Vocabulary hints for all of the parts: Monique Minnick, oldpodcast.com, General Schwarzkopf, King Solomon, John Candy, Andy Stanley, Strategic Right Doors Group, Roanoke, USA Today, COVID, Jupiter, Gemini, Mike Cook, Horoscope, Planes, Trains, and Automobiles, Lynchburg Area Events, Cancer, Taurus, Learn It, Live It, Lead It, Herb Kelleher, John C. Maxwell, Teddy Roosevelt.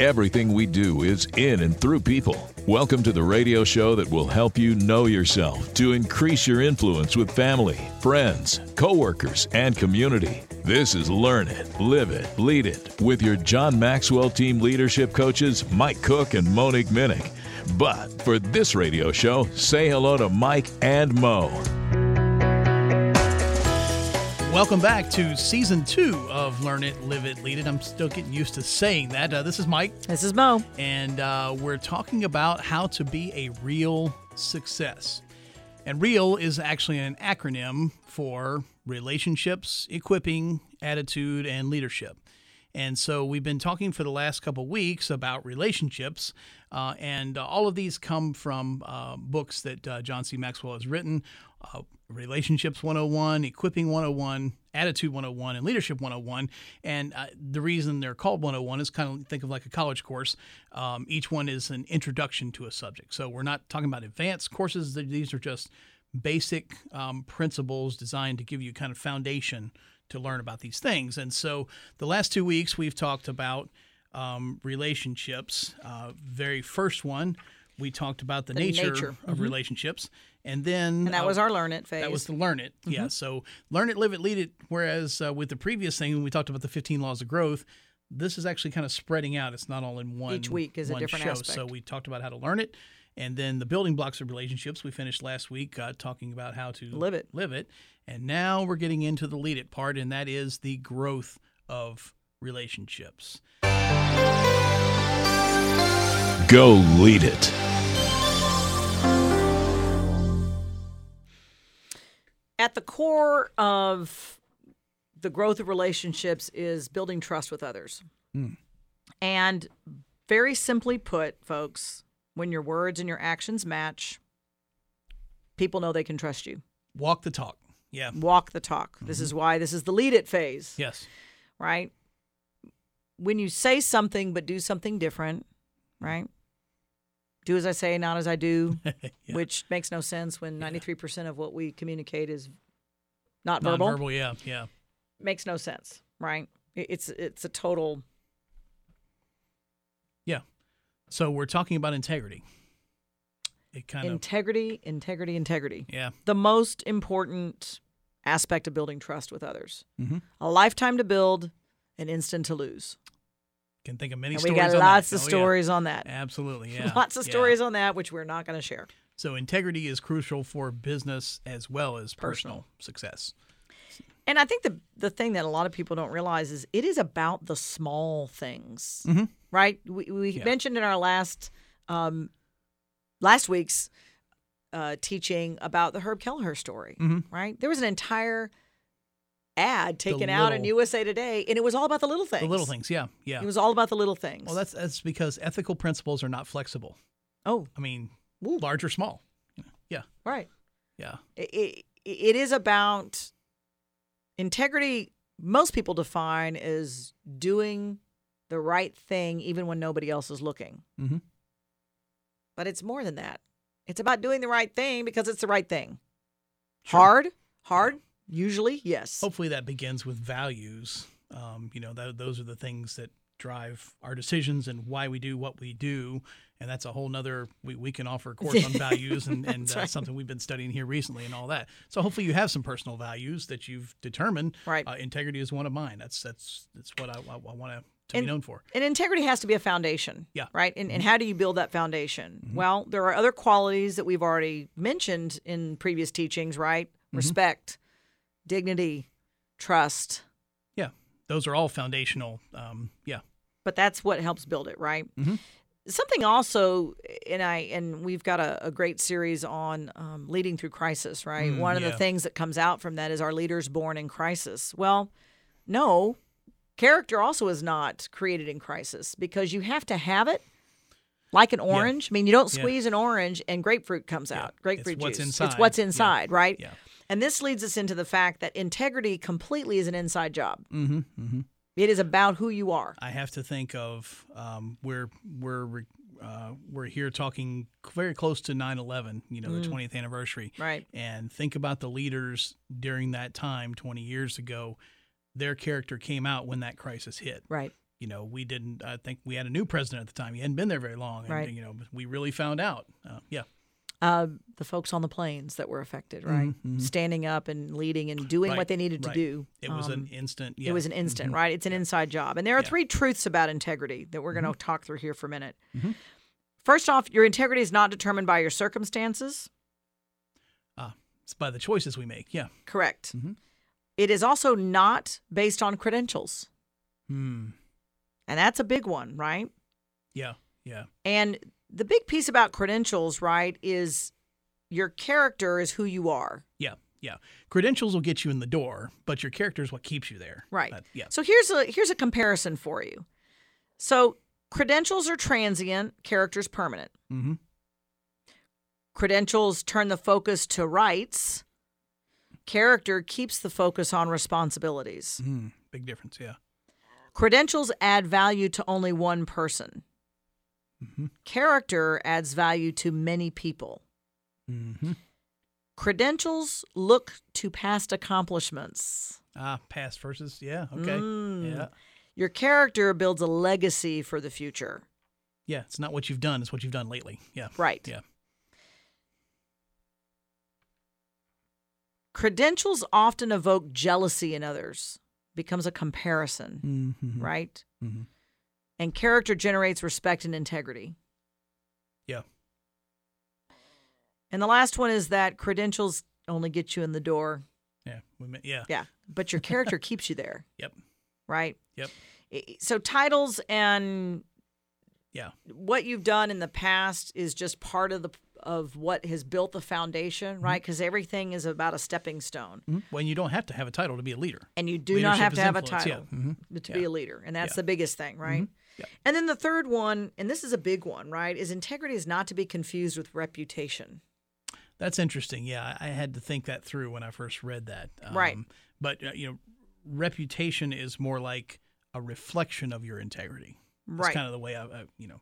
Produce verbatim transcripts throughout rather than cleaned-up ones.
Everything we do is in and through people. Welcome to the radio show that will help you know yourself to increase your influence with family, friends, coworkers, and community. This is Learn It, Live It, Lead It with your John Maxwell team leadership coaches, Mike Cook and Monique Minnick. But for this radio show, say hello to Mike and Mo. Welcome back to Season two of Learn It, Live It, Lead It. I'm still getting used to saying that. Uh, this is Mike. This is Mo. And uh, we're talking about how to be a real success. And REAL is actually an acronym for relationships, equipping, attitude, and leadership. And so we've been talking for the last couple weeks about relationships, uh, and uh, all of these come from uh, books that uh, John C. Maxwell has written, uh, Relationships one oh one, Equipping one oh one, Attitude one oh one, and Leadership one oh one. And uh, the reason they're called one oh one is kind of think of like a college course. Um, each one is an introduction to a subject. So we're not talking about advanced courses. These are just basic um, principles designed to give you kind of foundation to learn about these things. And so the last two weeks we've talked about um, relationships. Uh, very first one, we talked about the, the nature, nature of mm-hmm. relationships. And then... And that uh, was our Learn It phase. That was the Learn It, mm-hmm. yeah. So Learn It, Live It, Lead It, whereas uh, with the previous thing, when we talked about the fifteen Laws of Growth, this is actually kind of spreading out. It's not all in one Each week is a different show. Aspect. So we talked about how to learn it. And then the building blocks of relationships, we finished last week uh, talking about how to live it. live it. And now we're getting into the lead it part, and that is the growth of relationships. Go lead it. At the core of the growth of relationships is building trust with others. Mm. And very simply put, folks, when your words and your actions match, people know they can trust you. Walk the talk. Yeah. Walk the talk. Mm-hmm. This is why this is the lead it phase. Yes. Right? When you say something but do something different, right? Do as I say, not as I do, yeah. which makes no sense when ninety-three percent yeah. of what we communicate is not verbal. Non-verbal, yeah, yeah. Makes no sense, right? It's it's a total... Yeah. So we're talking about integrity. It kind integrity, of... integrity, integrity. Yeah. The most important aspect of building trust with others. Mm-hmm. A lifetime to build, an instant to lose. Can think of many and stories on that. We got lots of oh, stories yeah. on that. Absolutely, yeah. Lots of yeah. stories on that, which we're not going to share. So integrity is crucial for business as well as personal, personal success. And I think the the thing that a lot of people don't realize is it is about the small things, mm-hmm. right? We, we yeah. mentioned in our last um, last week's uh, teaching about the Herb Kelleher story, mm-hmm. right? There was an entire ad taken little, out in U S A Today, and it was all about the little things. The little things, yeah, yeah. It was all about the little things. Well, that's that's because ethical principles are not flexible. Oh, I mean, Ooh. large or small, yeah, right, yeah. It it, it is about. Integrity, most people define as doing the right thing even when nobody else is looking. Mm-hmm. But it's more than that. It's about doing the right thing because it's the right thing. Sure. Hard, hard, yeah. usually, yes. Hopefully that begins with values. Um, you know, th- those are the things that drive our decisions and why we do what we do. And that's a whole nother, we, we can offer a course on values and, and uh, right. something we've been studying here recently and all that. So hopefully you have some personal values that you've determined. Right. Uh, integrity is one of mine. That's that's that's what I, I, I want to and, be known for. And integrity has to be a foundation. Yeah. Right? And, mm-hmm. and how do you build that foundation? Mm-hmm. Well, there are other qualities that we've already mentioned in previous teachings, right? Mm-hmm. Respect, dignity, trust. Yeah. Those are all foundational. Um, yeah. But that's what helps build it, right? Mm-hmm. Something also, and I and we've got a, a great series on um, leading through crisis, right? Mm, One of yeah. the things that comes out from that is our leaders born in crisis. Well, no, character also is not created in crisis because you have to have it like an orange. Yeah. I mean, you don't squeeze yeah. an orange and grapefruit comes yeah. out. Grapefruit it's juice. It's what's inside. It's what's inside, yeah. right? Yeah. And this leads us into the fact that integrity completely is an inside job. Mm-hmm, mm-hmm. It is about who you are. I have to think of um, we're we're uh, we're here talking very close to nine eleven, you know, mm. the twentieth anniversary. Right. And think about the leaders during that time twenty years ago. Their character came out when that crisis hit. Right. You know, we didn't, I think we had a new president at the time. He hadn't been there very long. And, right. you know, we really found out. Uh, yeah. Uh, the folks on the planes that were affected, right? Mm-hmm. Standing up and leading and doing right. what they needed right. to do. It um, was an instant. Yeah. It was an instant, mm-hmm. right? It's an yeah. inside job. And there are yeah. three truths about integrity that we're going to mm-hmm. talk through here for a minute. Mm-hmm. First off, your integrity is not determined by your circumstances. Uh, it's by the choices we make, yeah. Correct. Mm-hmm. It is also not based on credentials. Hmm. And that's a big one, right? Yeah, yeah. And the big piece about credentials, right, is your character is who you are. Yeah, yeah. Credentials will get you in the door, but your character is what keeps you there. Right. Uh, yeah. So here's a here's a comparison for you. So credentials are transient, character's permanent. Mm-hmm. Credentials turn the focus to rights. Character keeps the focus on responsibilities. Mm, big difference, yeah. Credentials add value to only one person. Mm-hmm. Character adds value to many people. Mm-hmm. Credentials look to past accomplishments. Ah, past versus, yeah, okay. Mm. Yeah. Your character builds a legacy for the future. Yeah, it's not what you've done, it's what you've done lately. Yeah. Right. Yeah. Credentials often evoke jealousy in others. Becomes a comparison, mm-hmm. right? Mm-hmm. And character generates respect and integrity. Yeah. And the last one is that credentials only get you in the door. Yeah. We may, yeah. Yeah. But your character keeps you there. Yep. Right? Yep. So titles and yeah, what you've done in the past is just part of the of what has built the foundation, right? Because mm-hmm. everything is about a stepping stone. Mm-hmm. Well, you don't have to have a title to be a leader. And you do Leadership not have to have a title yeah. mm-hmm. to yeah. be a leader. And that's yeah. the biggest thing, right? Mm-hmm. Yeah. And then the third one, and this is a big one, right, is integrity is not to be confused with reputation. That's interesting. Yeah, I had to think that through when I first read that. Um, right. But, uh, you know, reputation is more like a reflection of your integrity. That's right. That's kind of the way I, I you know.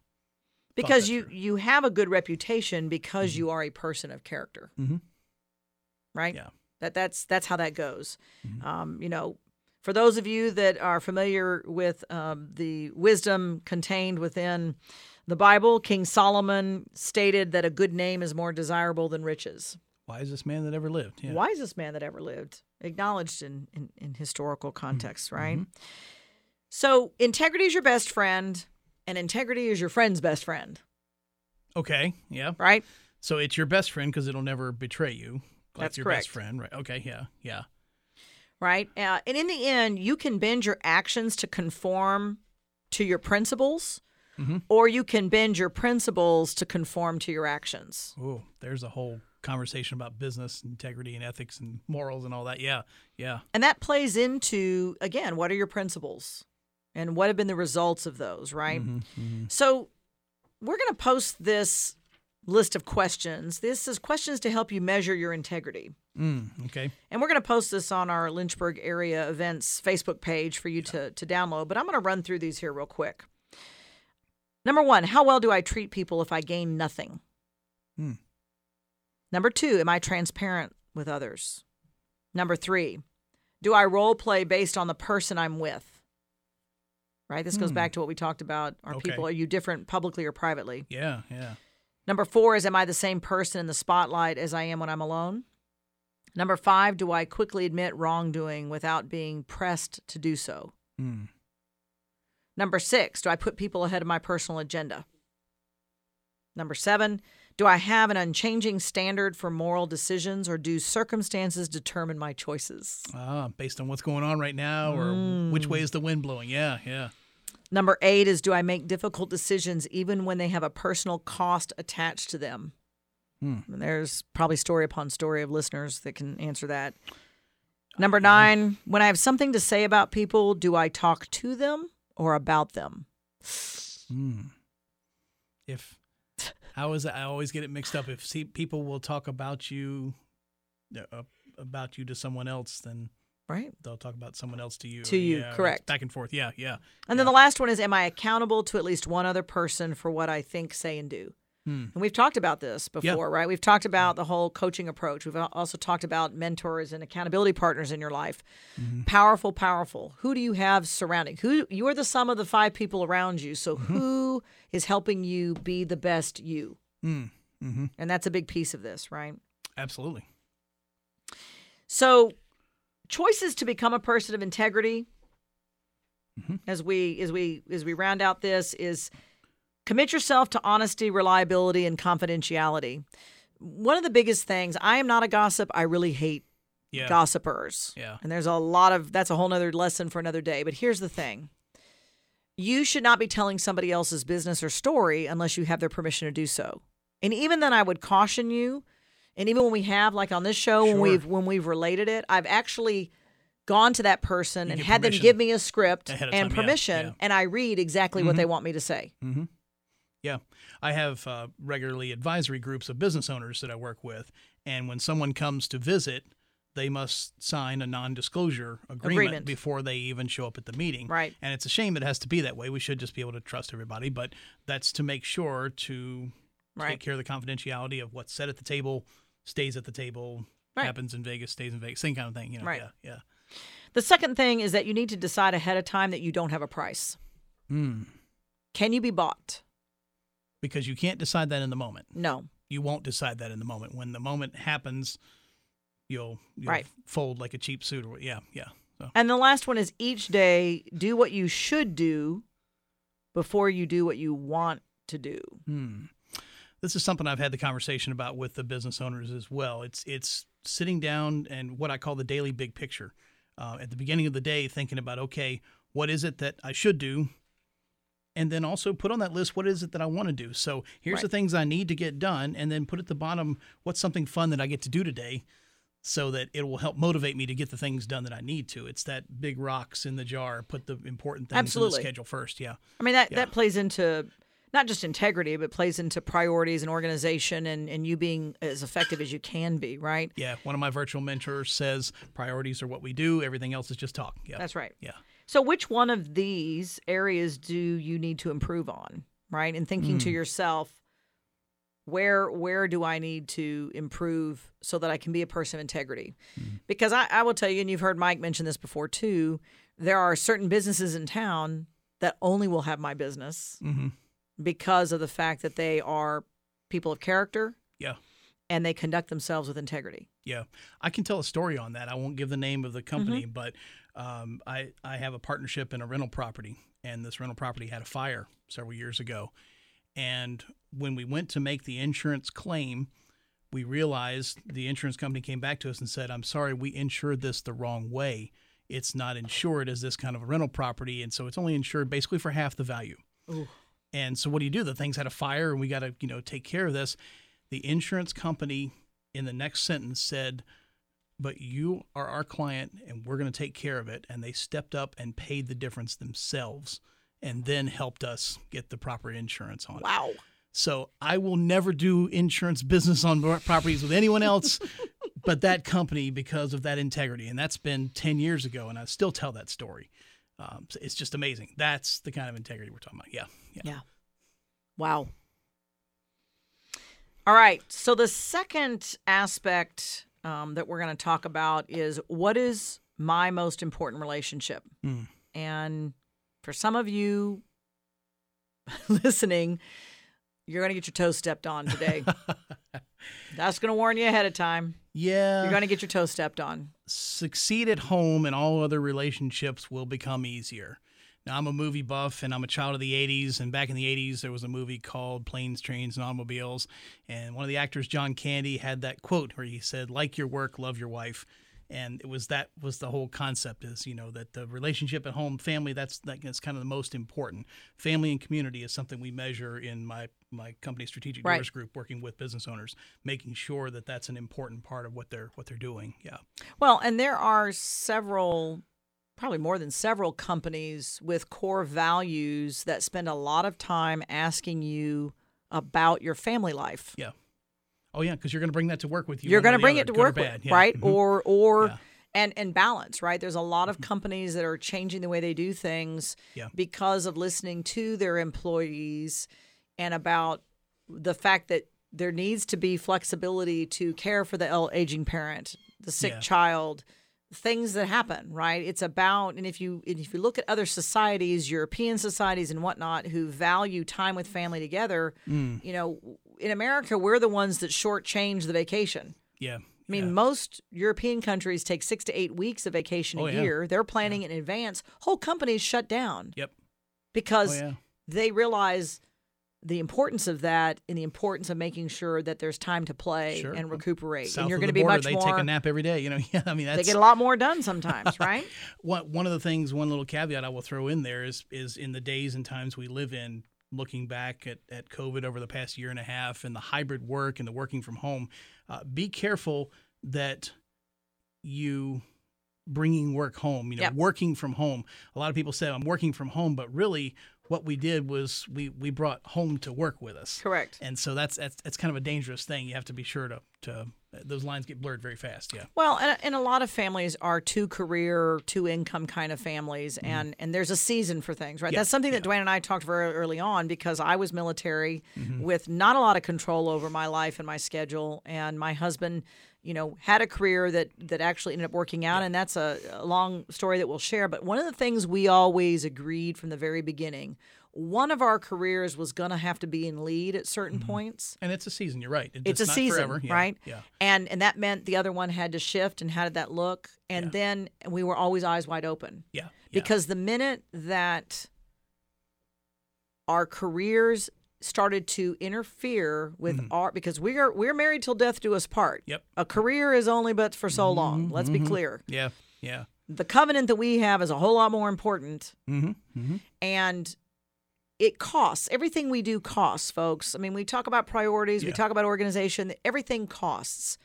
Because you, you have a good reputation because mm-hmm. you are a person of character. Mm-hmm. Right? Yeah. That that's that's how that goes. Mm-hmm. Um, you know, for those of you that are familiar with um, the wisdom contained within the Bible, King Solomon stated that a good name is more desirable than riches. Wisest man that ever lived. Yeah. Wisest man that ever lived. Acknowledged in, in, in historical context, mm-hmm. right? Mm-hmm. So integrity is your best friend. And integrity is your friend's best friend. Okay, yeah. Right? So it's your best friend because it'll never betray you. Like That's your correct. Best friend, right? Okay, yeah, yeah. Right? Uh, and in the end, you can bend your actions to conform to your principles, mm-hmm. or you can bend your principles to conform to your actions. Ooh, there's a whole conversation about business integrity and ethics and morals and all that. Yeah, yeah. And that plays into, again, what are your principles? And what have been the results of those, right? Mm-hmm, mm-hmm. So we're going to post this list of questions. This is questions to help you measure your integrity. Mm, okay. And we're going to post this on our Lynchburg Area Events Facebook page for you yeah. to, to download. But I'm going to run through these here real quick. Number one, how well do I treat people if I gain nothing? Mm. Number two, am I transparent with others? Number three, do I role play based on the person I'm with? Right? This goes mm. back to what we talked about. Are okay. people, are you different publicly or privately? Yeah, yeah. Number four is, am I the same person in the spotlight as I am when I'm alone? Number five, do I quickly admit wrongdoing without being pressed to do so? Mm. Number six, do I put people ahead of my personal agenda? Number seven, do I have an unchanging standard for moral decisions, or do circumstances determine my choices? Ah, based on what's going on right now or mm. which way is the wind blowing? Yeah, yeah. Number eight is, do I make difficult decisions even when they have a personal cost attached to them? Mm. There's probably story upon story of listeners that can answer that. Number nine, when I have something to say about people, do I talk to them or about them? Mm. If... I always, I always get it mixed up. If see, people will talk about you, uh, about you to someone else, then Right. They'll talk about someone else to you. To you, yeah, correct. Back and forth, yeah, yeah. And yeah. then the last one is, am I accountable to at least one other person for what I think, say, and do? Hmm. And we've talked about this before, yep. right? We've talked about the whole coaching approach. We've also talked about mentors and accountability partners in your life. Mm-hmm. Powerful, powerful. Who do you have surrounding? Who you are the sum of the five people around you, so mm-hmm. who is helping you be the best you? Mm-hmm. And that's a big piece of this, right? Absolutely. So... choices to become a person of integrity, mm-hmm. as we as we as we round out this, is commit yourself to honesty, reliability, and confidentiality. One of the biggest things, I am not a gossip. I really hate yeah. gossipers. Yeah. And there's a lot of that's a whole nother lesson for another day. But here's the thing. You should not be telling somebody else's business or story unless you have their permission to do so. And even then I would caution you. And even when we have, like on this show, sure. when we've when we've related it, I've actually gone to that person you and had permission. them give me a script and time, permission, yeah, yeah. and I read exactly mm-hmm. what they want me to say. Mm-hmm. Yeah. I have uh, regularly advisory groups of business owners that I work with, and when someone comes to visit, they must sign a non-disclosure agreement, agreement before they even show up at the meeting. Right. And it's a shame it has to be that way. We should just be able to trust everybody, but that's to make sure to right. take care of the confidentiality of what's said at the table, stays at the table, right. happens in Vegas, stays in Vegas, same kind of thing. You know, right. Yeah, yeah. The second thing is that you need to decide ahead of time that you don't have a price. Mm. Can you be bought? Because you can't decide that in the moment. No. You won't decide that in the moment. When the moment happens, you'll, you'll right. fold like a cheap suit. Or Yeah, yeah. So. And the last one is each day, do what you should do before you do what you want to do. Hmm. This is something I've had the conversation about with the business owners as well. It's it's sitting down and what I call the daily big picture. Uh, at the beginning of the day, thinking about, okay, what is it that I should do? And then also put on that list, what is it that I want to do? So here's right. the things I need to get done. And then put at the bottom, what's something fun that I get to do today so that it will help motivate me to get the things done that I need to. It's that big rocks in the jar. Put the important things Absolutely. in the schedule first. Yeah. I mean, that, yeah. that plays into... not just integrity, but plays into priorities and organization and, and you being as effective as you can be, right? Yeah. One of my virtual mentors says priorities are what we do. Everything else is just talk. Yeah. That's right. Yeah. So which one of these areas do you need to improve on, right? And thinking mm. to yourself, where where do I need to improve so that I can be a person of integrity? Mm. Because I, I will tell you, and you've heard Mike mention this before too, there are certain businesses in town that only will have my business. Mm-hmm. Because of the fact that they are people of character, yeah, and they conduct themselves with integrity. Yeah, I can tell a story on that. I won't give the name of the company, mm-hmm. but um, I I have a partnership in a rental property, and this rental property had a fire several years ago. And when we went to make the insurance claim, we realized the insurance company came back to us and said, "I'm sorry, we insured this the wrong way. It's not insured as this kind of a rental property, and so it's only insured basically for half the value." Ooh. And so what do you do? The thing's had a fire and we got to, you know, take care of this. The insurance company in the next sentence said, but you are our client and we're going to take care of it. And they stepped up and paid the difference themselves and then helped us get the proper insurance on it. Wow. So I will never do insurance business on properties with anyone else but that company because of that integrity. And that's been ten years ago and I still tell that story. Um, so it's just amazing. That's the kind of integrity we're talking about. Yeah, yeah. Yeah. Wow. All right. So the second aspect um, that we're going to talk about is what is my most important relationship? Mm. And for some of you listening, you're going to get your toes stepped on today. That's going to warn you ahead of time. Yeah. You're going to get your toes stepped on. Succeed at home and all other relationships will become easier. Now, I'm a movie buff and I'm a child of the eighties. And back in the eighties, there was a movie called Planes, Trains, and Automobiles. And one of the actors, John Candy, had that quote where he said, like your work, love your wife. And it was that was the whole concept is, you know, that the relationship at home, family, that's that's kind of the most important. Family and community is something we measure in my my company, Strategic Right. Doors Group, working with business owners, making sure that that's an important part of what they're what they're doing. Yeah. Well, and there are several, probably more than several companies with core values that spend a lot of time asking you about your family life. Yeah. Oh, yeah, because you're going to bring that to work with you. You're going to bring it to work with, right? Or or And and balance, right? There's a lot of companies that are changing the way they do things yeah. because of listening to their employees and about the fact that there needs to be flexibility to care for the aging parent, the sick yeah. child, things that happen, right? It's about, and if you if you look at other societies, European societies and whatnot, who value time with family together, mm. you know, in America, we're the ones that shortchange the vacation. Yeah. I mean, yeah. most European countries take six to eight weeks of vacation oh, a yeah. year. They're planning yeah. in advance. Whole companies shut down. Yep. Because oh, yeah. they realize the importance of that and the importance of making sure that there's time to play sure. and recuperate. South and you're going to be much they more. They take a nap every day. You know, yeah. I mean, that's, they get a lot more done sometimes, right? One one of the things, one little caveat I will throw in there is is in the days and times we live in. Looking back at, at COVID over the past year and a half and the hybrid work and the working from home, uh, be careful that you bringing work home, you know, yep. working from home. A lot of people say, I'm working from home, but really what we did was we, we brought home to work with us. Correct. And so that's, that's, that's kind of a dangerous thing. You have to be sure to, to those lines get blurred very fast. Yeah. Well, and, and a lot of families are two career, two income kind of families. Mm-hmm. And, and there's a season for things, right? Yeah. That's something that yeah. Dwayne and I talked very early on because I was military mm-hmm. with not a lot of control over my life and my schedule. And my husband, you know, had a career that, that actually ended up working out. Yeah. And that's a, a long story that we'll share. But one of the things we always agreed from the very beginning, one of our careers was going to have to be in lead at certain mm-hmm. points. And it's a season. You're right. It, it's, it's a not season, forever. Yeah. Right? Yeah. And and that meant the other one had to shift. And how did that look? And yeah. then we were always eyes wide open. Yeah. yeah. Because the minute that our careers started to interfere with mm-hmm. our, because we are we're married till death do us part. Yep. A career is only but for so mm-hmm. long. Let's mm-hmm. be clear. Yeah. Yeah. The covenant that we have is a whole lot more important. Mm-hmm. Mm-hmm. And it costs. Everything we do costs, folks. I mean, we talk about priorities. Yeah. We talk about organization. Everything costs.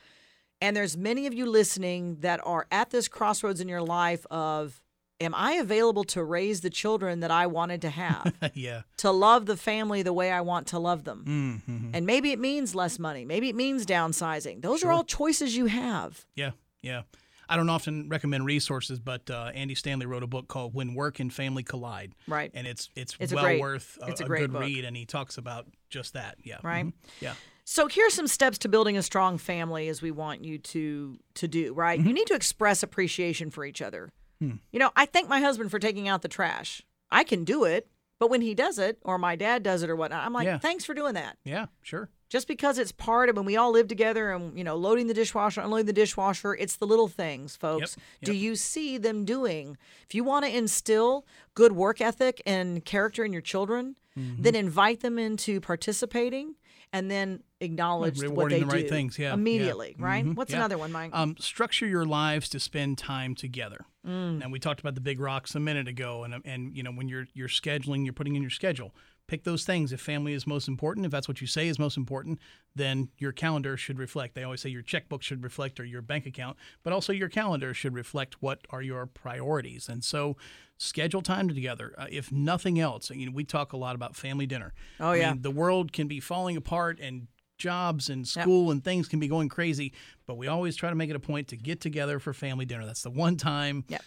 And there's many of you listening that are at this crossroads in your life of, am I available to raise the children that I wanted to have? yeah. To love the family the way I want to love them. Mm-hmm. And maybe it means less money. Maybe it means downsizing. Those sure. are all choices you have. Yeah, yeah. I don't often recommend resources, but uh, Andy Stanley wrote a book called "When Work and Family Collide," right? And it's it's, it's well a great, worth a, it's a, a good book. read, and he talks about just that, yeah, right, mm-hmm. yeah. So here's some steps to building a strong family, as we want you to to do, right? Mm-hmm. You need to express appreciation for each other. Hmm. You know, I thank my husband for taking out the trash. I can do it, but when he does it, or my dad does it, or whatnot, I'm like, yeah. thanks for doing that. Yeah, sure. Just because it's part of when we all live together and, you know, loading the dishwasher, unloading the dishwasher, it's the little things, folks. Yep, yep. Do you see them doing? If you want to instill good work ethic and character in your children, mm-hmm. then invite them into participating and then acknowledge like what they the do right things. Yeah, immediately, yeah. right? Mm-hmm. What's yeah. another one, Mike? Um, structure your lives to spend time together. Mm. And we talked about the big rocks a minute ago. And, and you know, when you're you're scheduling, you're putting in your schedule. Pick those things. If family is most important, if that's what you say is most important, then your calendar should reflect. They always say your checkbook should reflect or your bank account, but also your calendar should reflect what are your priorities. And so schedule time together. Uh, if nothing else, you know, we talk a lot about family dinner. Oh, yeah. I mean, the world can be falling apart and jobs and school yep. and things can be going crazy, but we always try to make it a point to get together for family dinner. That's the one time yep.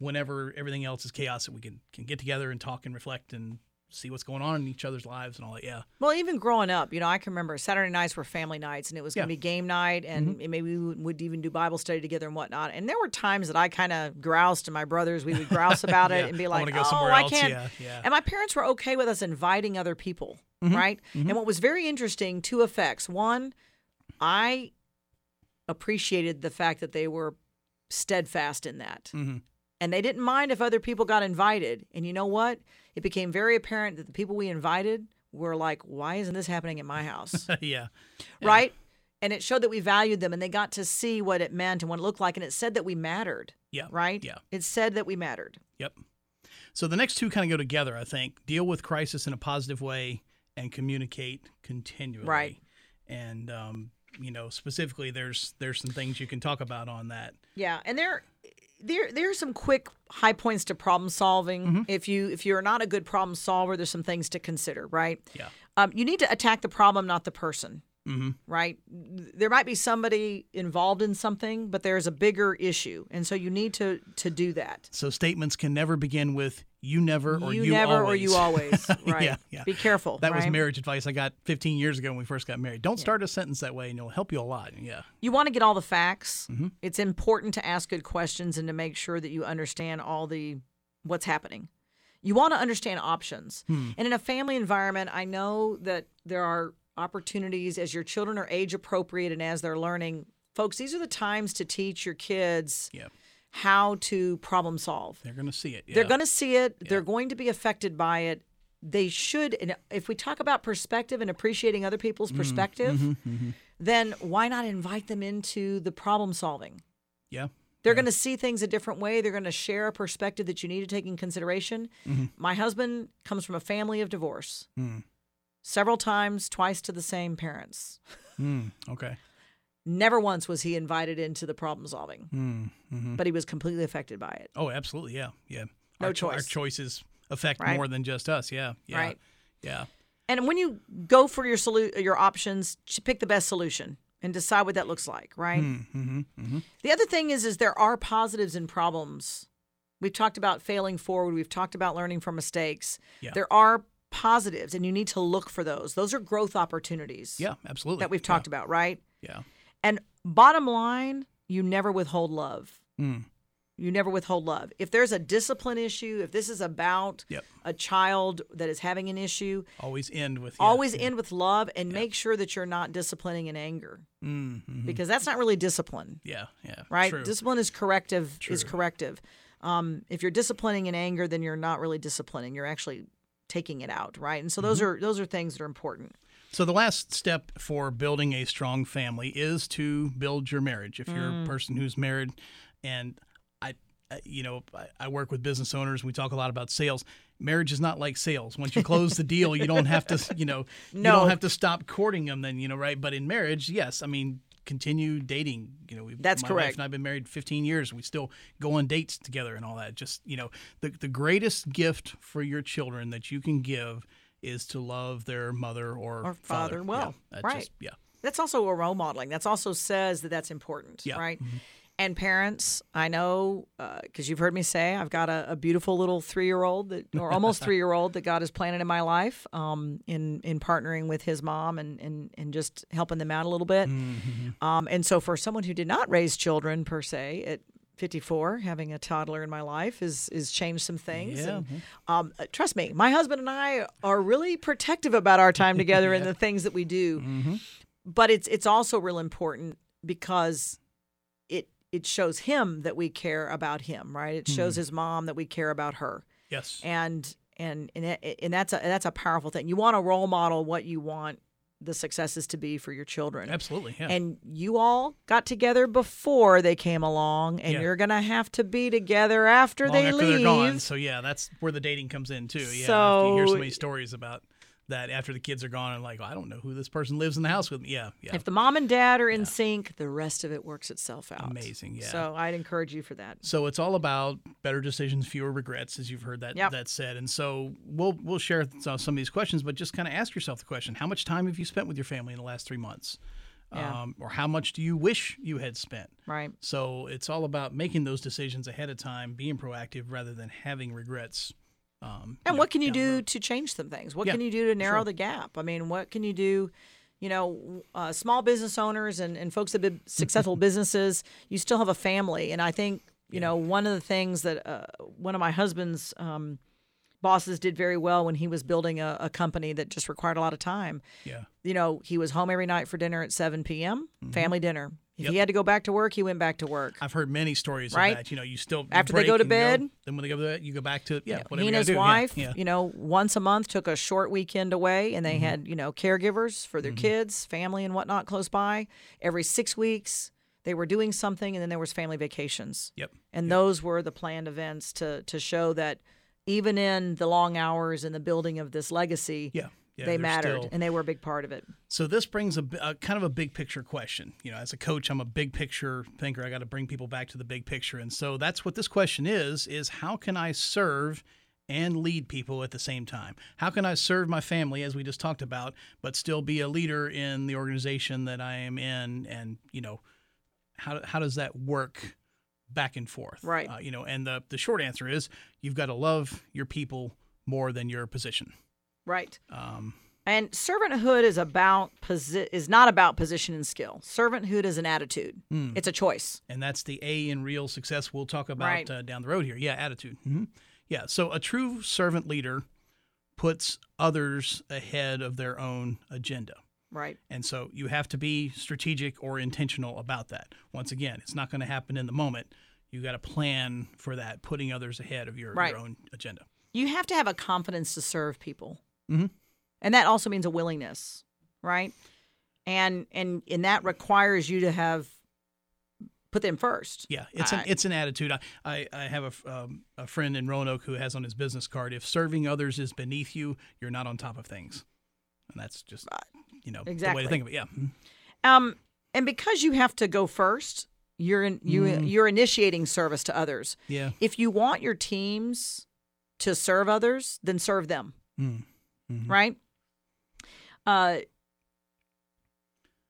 whenever everything else is chaos that we can, can get together and talk and reflect and see what's going on in each other's lives and all that, yeah. Well, even growing up, you know, I can remember Saturday nights were family nights, and it was yeah. going to be game night, and mm-hmm. maybe we would even do Bible study together and whatnot. And there were times that I kind of groused, and my brothers, we would grouse about yeah. it and be like, I go oh, I else. can't. Yeah, yeah. And my parents were okay with us inviting other people, mm-hmm. right? Mm-hmm. And what was very interesting, two effects. One, I appreciated the fact that they were steadfast in that. Mm-hmm. And they didn't mind if other people got invited. And you know what? It became very apparent that the people we invited were like, why isn't this happening in my house? yeah. Right? Yeah. And it showed that we valued them and they got to see what it meant and what it looked like. And it said that we mattered. Yeah. Right? Yeah. It said that we mattered. Yep. So the next two kind of go together, I think. Deal with crisis in a positive way and communicate continually. Right. And, um, you know, specifically there's there's some things you can talk about on that. Yeah. And there... There, there are some quick high points to problem solving. Mm-hmm. If you if you're not a good problem solver, there's some things to consider, right? Yeah. Um, you need to attack the problem, not the person. mm-hmm. right? There might be somebody involved in something, but there's a bigger issue. And so you need to, to do that. So statements can never begin with you never or you, you never always. You never or you always, right? yeah, yeah. Be careful. That right? was marriage advice I got fifteen years ago when we first got married. Don't yeah. start a sentence that way, and it'll help you a lot. Yeah. You want to get all the facts. Mm-hmm. It's important to ask good questions and to make sure that you understand all the what's happening. You want to understand options. Hmm. And in a family environment, I know that there are opportunities as your children are age appropriate and as they're learning. Folks, these are the times to teach your kids yeah. how to problem solve. They're going to see it. Yeah. They're going to see it. Yeah. They're going to be affected by it. They should. And if we talk about perspective and appreciating other people's perspective, mm-hmm, mm-hmm. then why not invite them into the problem solving? Yeah. They're yeah. going to see things a different way. They're going to share a perspective that you need to take in consideration. Mm-hmm. My husband comes from a family of divorce. Mm. Several times, twice to the same parents. Mm. Okay. Never once was he invited into the problem solving. Mm. Mm-hmm. But he was completely affected by it. Oh, absolutely. Yeah. Yeah. No our, choice. Our choices affect right? more than just us. Yeah. Yeah. Right. Yeah. And when you go for your solu- your options, pick the best solution. And decide what that looks like, right? Mm-hmm, mm-hmm. The other thing is, is there are positives in problems. We've talked about failing forward. We've talked about learning from mistakes. Yeah. There are positives, and you need to look for those. Those are growth opportunities. Yeah, absolutely. That we've talked yeah. about, right? Yeah. And bottom line, you never withhold love. Mm. You never withhold love. If there's a discipline issue, if this is about yep. a child that is having an issue, always end with yeah, always yeah. end with love and yeah. make sure that you're not disciplining in anger, mm-hmm. because that's not really discipline. Yeah, yeah, right. True. Discipline is corrective. True. Is corrective. Um, if you're disciplining in anger, then you're not really disciplining. You're actually taking it out, right? And so those mm-hmm. are those are things that are important. So the last step for building a strong family is to build your marriage. If you're mm. a person who's married, and you know, I work with business owners. We talk a lot about sales. Marriage is not like sales. Once you close the deal, you don't have to, you know, no. you don't have to stop courting them then, you know, right? But in marriage, yes. I mean, continue dating. You know, we've, That's my correct. wife and I've been married fifteen years. We still go on dates together and all that. Just, you know, the, the greatest gift for your children that you can give is to love their mother or, or father. father. Well, yeah, right. Just, yeah. That's also a role modeling. That's also says that that's important, yeah. right? Mm-hmm. And parents, I know, because uh, you've heard me say, I've got a, a beautiful little three-year-old, that, or almost three-year-old that God has planted in my life um, in in partnering with his mom and and, and just helping them out a little bit. Mm-hmm. Um, and so for someone who did not raise children, per se, at fifty-four, having a toddler in my life is, is changed some things. Yeah. And, mm-hmm. um, trust me, my husband and I are really protective about our time together yeah. and the things that we do. Mm-hmm. But it's it's also real important because it shows him that we care about him, right? It shows mm-hmm. his mom that we care about her. Yes. And and and, and that's a that's a powerful thing. You want to role model what you want the successes to be for your children. Absolutely. Yeah. And you all got together before they came along, and yeah. you're going to have to be together after Long they after leave. They're gone. So yeah, that's where the dating comes in too. Yeah. So, you hear so many stories about that after the kids are gone and like, well, I don't know who this person lives in the house with me. Yeah, yeah. If the mom and dad are in yeah. sync, the rest of it works itself out. Amazing, yeah. So I'd encourage you for that. So it's all about better decisions, fewer regrets, as you've heard that yep. that said. And so we'll we'll share some of these questions, but just kind of ask yourself the question: how much time have you spent with your family in the last three months, yeah. um, or how much do you wish you had spent? Right. So it's all about making those decisions ahead of time, being proactive rather than having regrets. Um, and what know, can you do to change some things? What yeah, can you do to narrow sure. the gap? I mean, what can you do? You know, uh, small business owners and, and folks that have been successful businesses, you still have a family. And I think, you yeah. know, one of the things that uh, one of my husband's um, bosses did very well when he was building a, a company that just required a lot of time. Yeah. You know, he was home every night for dinner at seven p.m., mm-hmm. family dinner. If yep. he had to go back to work, he went back to work. I've heard many stories right? of that. You know, you still after break, they go to bed, you know, then when they go to bed, you go back to yeah. yeah. whatever. He and his do. wife, yeah. Yeah. you know, once a month took a short weekend away, and they mm-hmm. had you know caregivers for their mm-hmm. kids, family, and whatnot close by. Every six weeks, they were doing something, and then there was family vacations. Yep, and yep. those were the planned events to to show that even in the long hours and the building of this legacy. Yeah. Yeah, they mattered, still... and they were a big part of it. So this brings a, a kind of a big picture question. You know, as a coach, I'm a big picture thinker. I got to bring people back to the big picture. And so that's what this question is, is how can I serve and lead people at the same time? How can I serve my family, as we just talked about, but still be a leader in the organization that I am in? And, you know, how how does that work back and forth? Right. Uh, you know, and the, the short answer is you've got to love your people more than your position. Right. Um, and servanthood is about posi- is not about position and skill. Servanthood is an attitude. Mm. It's a choice. And that's the A in real success we'll talk about right. uh, down the road here. Yeah, attitude. Mm-hmm. Yeah, so a true servant leader puts others ahead of their own agenda. Right. And so you have to be strategic or intentional about that. Once again, it's not going to happen in the moment. You got to plan for that, putting others ahead of your, right. your own agenda. You have to have a confidence to serve people. Mm-hmm. And that also means a willingness, right? And and and that requires you to have put them first. Yeah, it's an I, it's an attitude. I I, I have a um, a friend in Roanoke who has on his business card: if serving others is beneath you, you're not on top of things. And that's just you know exactly. the way to think of it. Yeah. Um, and because you have to go first, you're in, you mm. you're initiating service to others. Yeah. If you want your teams to serve others, then serve them. Mm. Mm-hmm. Right. Uh,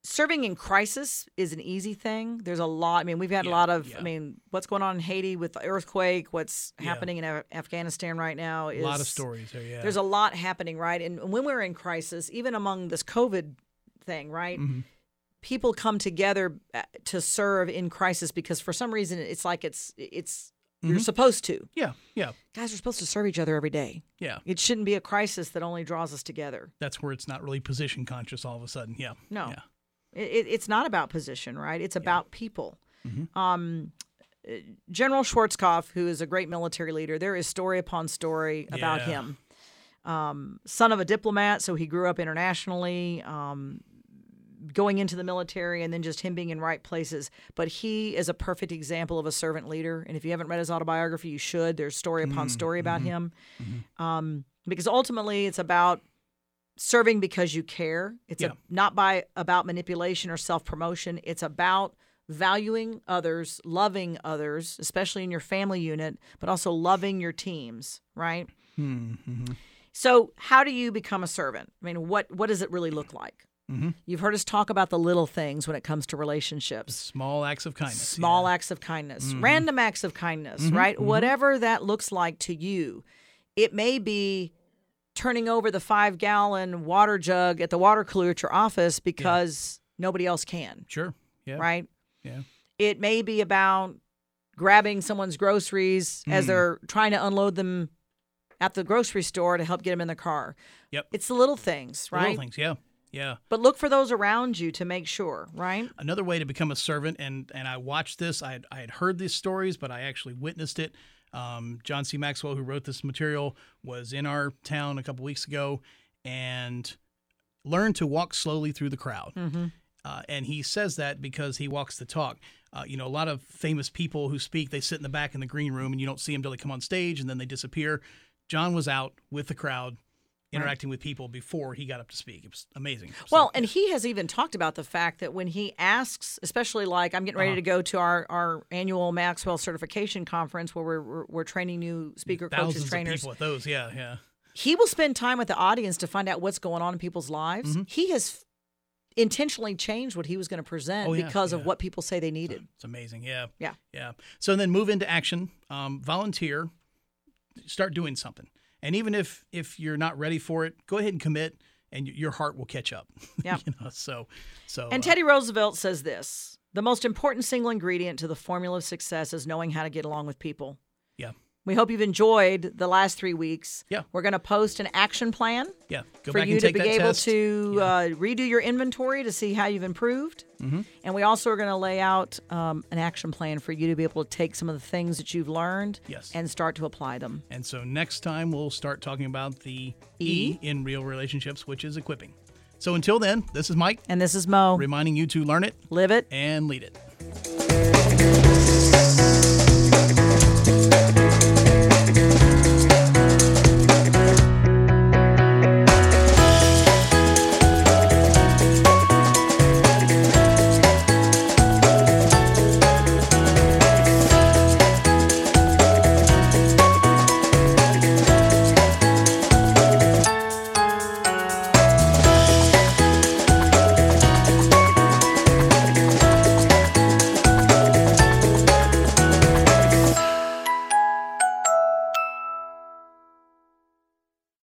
serving in crisis is an easy thing. There's a lot. I mean, we've had yeah, a lot of, yeah. I mean, what's going on in Haiti with the earthquake, what's yeah. happening in Af- Afghanistan right now. Is, a lot of stories. There, yeah. There's a lot happening, right? And when we're in crisis, even among this COVID thing, right, mm-hmm. people come together to serve in crisis because for some reason it's like it's it's. You're mm-hmm. supposed to. Yeah, yeah. Guys, we're supposed to serve each other every day. Yeah. It shouldn't be a crisis that only draws us together. That's where it's not really position conscious all of a sudden. Yeah. No. Yeah. It, it's not about position, right? It's about yeah. people. Mm-hmm. Um, General Schwarzkopf, who is a great military leader, there is story upon story yeah. about him. Um, son of a diplomat, so he grew up internationally, um, going into the military and then just him being in right places. But he is a perfect example of a servant leader. And if you haven't read his autobiography, you should. There's story upon mm, story about mm-hmm, him. Mm-hmm. Um, because ultimately it's about serving because you care. It's yeah. a, not by about manipulation or self-promotion. It's about valuing others, loving others, especially in your family unit, but also loving your teams, right? Mm-hmm. So how do you become a servant? I mean, what what does it really look like? Mm-hmm. You've heard us talk about the little things when it comes to relationships. Small acts of kindness. Small yeah. acts of kindness. Mm-hmm. Random acts of kindness, mm-hmm. right? Mm-hmm. Whatever that looks like to you. It may be turning over the five-gallon water jug at the water cooler at your office because yeah. nobody else can. Sure. Yeah. Right? Yeah. It may be about grabbing someone's groceries mm. as they're trying to unload them at the grocery store to help get them in the car. Yep. It's the little things, right? The little things, yeah. Yeah. But look for those around you to make sure, right? Another way to become a servant, and, and I watched this. I had, I had heard these stories, but I actually witnessed it. Um, John C. Maxwell, who wrote this material, was in our town a couple weeks ago and learned to walk slowly through the crowd. Mm-hmm. Uh, and he says that because he walks the talk. Uh, you know, a lot of famous people who speak, they sit in the back in the green room, and you don't see them till they come on stage, and then they disappear. John was out with the crowd, interacting right. with people before he got up to speak. It was amazing. So, well, and yeah. he has even talked about the fact that when he asks, especially like I'm getting ready uh-huh. to go to our, our annual Maxwell certification conference where we're we're, we're training new speaker Thousands coaches, trainers. Thousands of people at those, yeah, yeah. He will spend time with the audience to find out what's going on in people's lives. Mm-hmm. He has intentionally changed what he was going to present oh, yeah, because yeah. of what people say they needed. It's amazing, yeah. Yeah. Yeah. So then move into action, um, volunteer, start doing something. And even if, if you're not ready for it, go ahead and commit, and your heart will catch up. Yeah. you know, so, so. And Teddy uh, Roosevelt says this: the most important single ingredient to the formula of success is knowing how to get along with people. Yeah. We hope you've enjoyed the last three weeks. Yeah. We're going to post an action plan. Yeah. Go for back you and to take be that able test. to yeah. uh, redo your inventory to see how you've improved. Mm-hmm. And we also are going to lay out um, an action plan for you to be able to take some of the things that you've learned yes. and start to apply them. And so next time we'll start talking about the E, E in real relationships, which is equipping. So until then, this is Mike. And this is Mo. Reminding you to learn it, live it, and lead it.